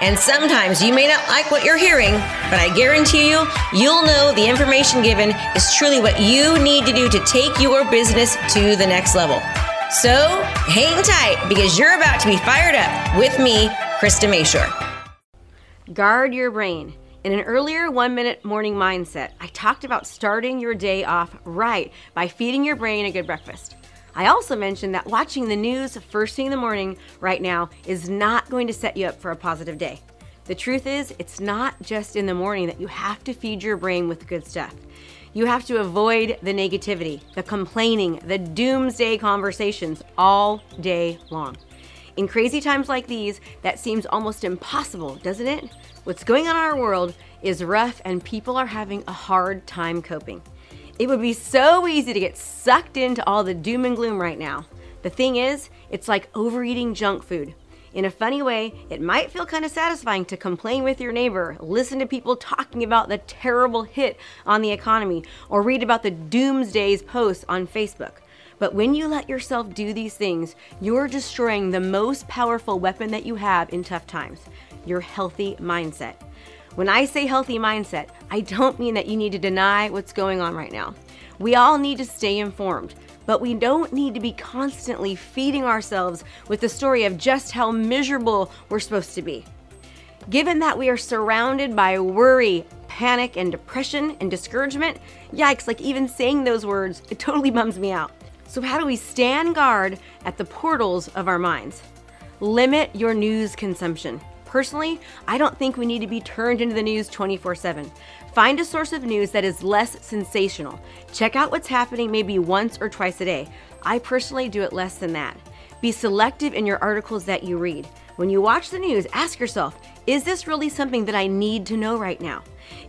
And sometimes you may not like what you're hearing, but I guarantee you, you'll know the information given is truly what you need to do to take your business to the next level. So hang tight because you're about to be fired up with me, Krista Mayshore. Guard your brain. In an earlier 1-minute morning mindset, I talked about starting your day off right by feeding your brain a good breakfast. I also mentioned that watching the news first thing in the morning right now is not going to set you up for a positive day. The truth is, it's not just in the morning that you have to feed your brain with good stuff. You have to avoid the negativity, the complaining, the doomsday conversations all day long. In crazy times like these, that seems almost impossible, doesn't it? What's going on in our world is rough and people are having a hard time coping. It would be so easy to get sucked into all the doom and gloom right now. The thing is, it's like overeating junk food. In a funny way, it might feel kind of satisfying to complain with your neighbor, listen to people talking about the terrible hit on the economy, or read about the doomsday posts on Facebook. But when you let yourself do these things, you're destroying the most powerful weapon that you have in tough times, your healthy mindset. When I say healthy mindset, I don't mean that you need to deny what's going on right now. We all need to stay informed, but we don't need to be constantly feeding ourselves with the story of just how miserable we're supposed to be. Given that we are surrounded by worry, panic, and depression and discouragement, yikes, like even saying those words, it totally bums me out. So how do we stand guard at the portals of our minds? Limit your news consumption. Personally, I don't think we need to be turned into the news 24/7. Find a source of news that is less sensational. Check out what's happening maybe once or twice a day. I personally do it less than that. Be selective in your articles that you read. When you watch the news, ask yourself, is this really something that I need to know right now?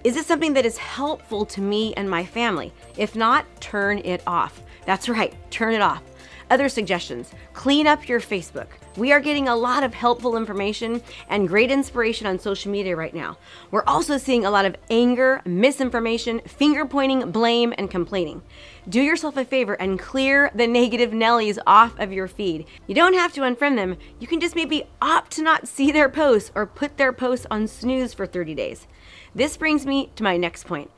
Is it something that is helpful to me and my family? If not, turn it off. That's right, turn it off. Other suggestions, clean up your Facebook. We are getting a lot of helpful information and great inspiration on social media right now. We're also seeing a lot of anger, misinformation, finger pointing, blame, and complaining. Do yourself a favor and clear the negative Nellies off of your feed. You don't have to unfriend them. You can just maybe opt to not see their posts or put their posts on snooze for 30 days. This brings me to my next point.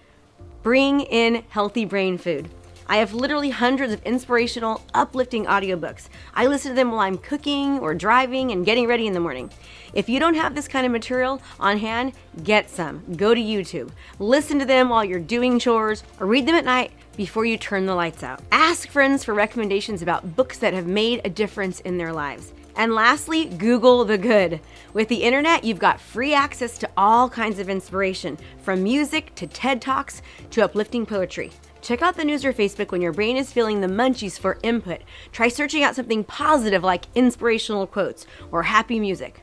Bring in healthy brain food. I have literally hundreds of inspirational, uplifting audiobooks. I listen to them while I'm cooking or driving and getting ready in the morning. If you don't have this kind of material on hand, get some. Go to YouTube. Listen to them while you're doing chores or read them at night before you turn the lights out. Ask friends for recommendations about books that have made a difference in their lives. And lastly, Google the good. With the internet, you've got free access to all kinds of inspiration, from music to TED Talks to uplifting poetry. Check out the news or Facebook when your brain is feeling the munchies for input. Try searching out something positive like inspirational quotes or happy music.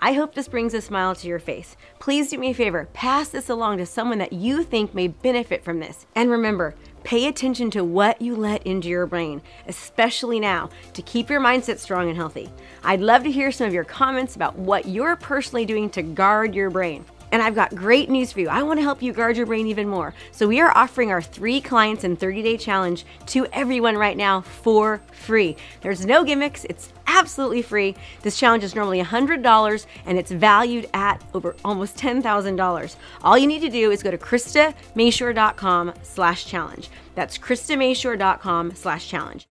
I hope this brings a smile to your face. Please do me a favor, pass this along to someone that you think may benefit from this. And remember, pay attention to what you let into your brain, especially now, to keep your mindset strong and healthy. I'd love to hear some of your comments about what you're personally doing to guard your brain. And I've got great news for you. I want to help you guard your brain even more. So we are offering our 3 clients in 30-day challenge to everyone right now for free. There's no gimmicks. It's absolutely free. This challenge is normally $100 and it's valued at over almost $10,000. All you need to do is go to KristaMayshore.com/challenge. That's KristaMayshore.com/challenge.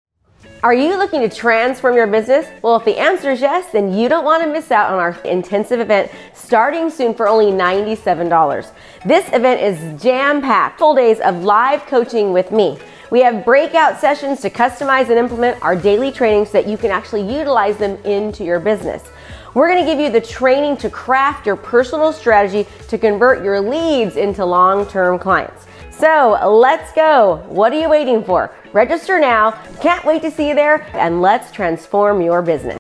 Are you looking to transform your business? Well, if the answer is yes, then you don't want to miss out on our intensive event starting soon for only $97. This event is jam-packed, full days of live coaching with me. We have breakout sessions to customize and implement our daily trainings so that you can actually utilize them into your business. We're going to give you the training to craft your personal strategy to convert your leads into long-term clients. So let's go. What are you waiting for? Register now. Can't wait to see you there, and let's transform your business.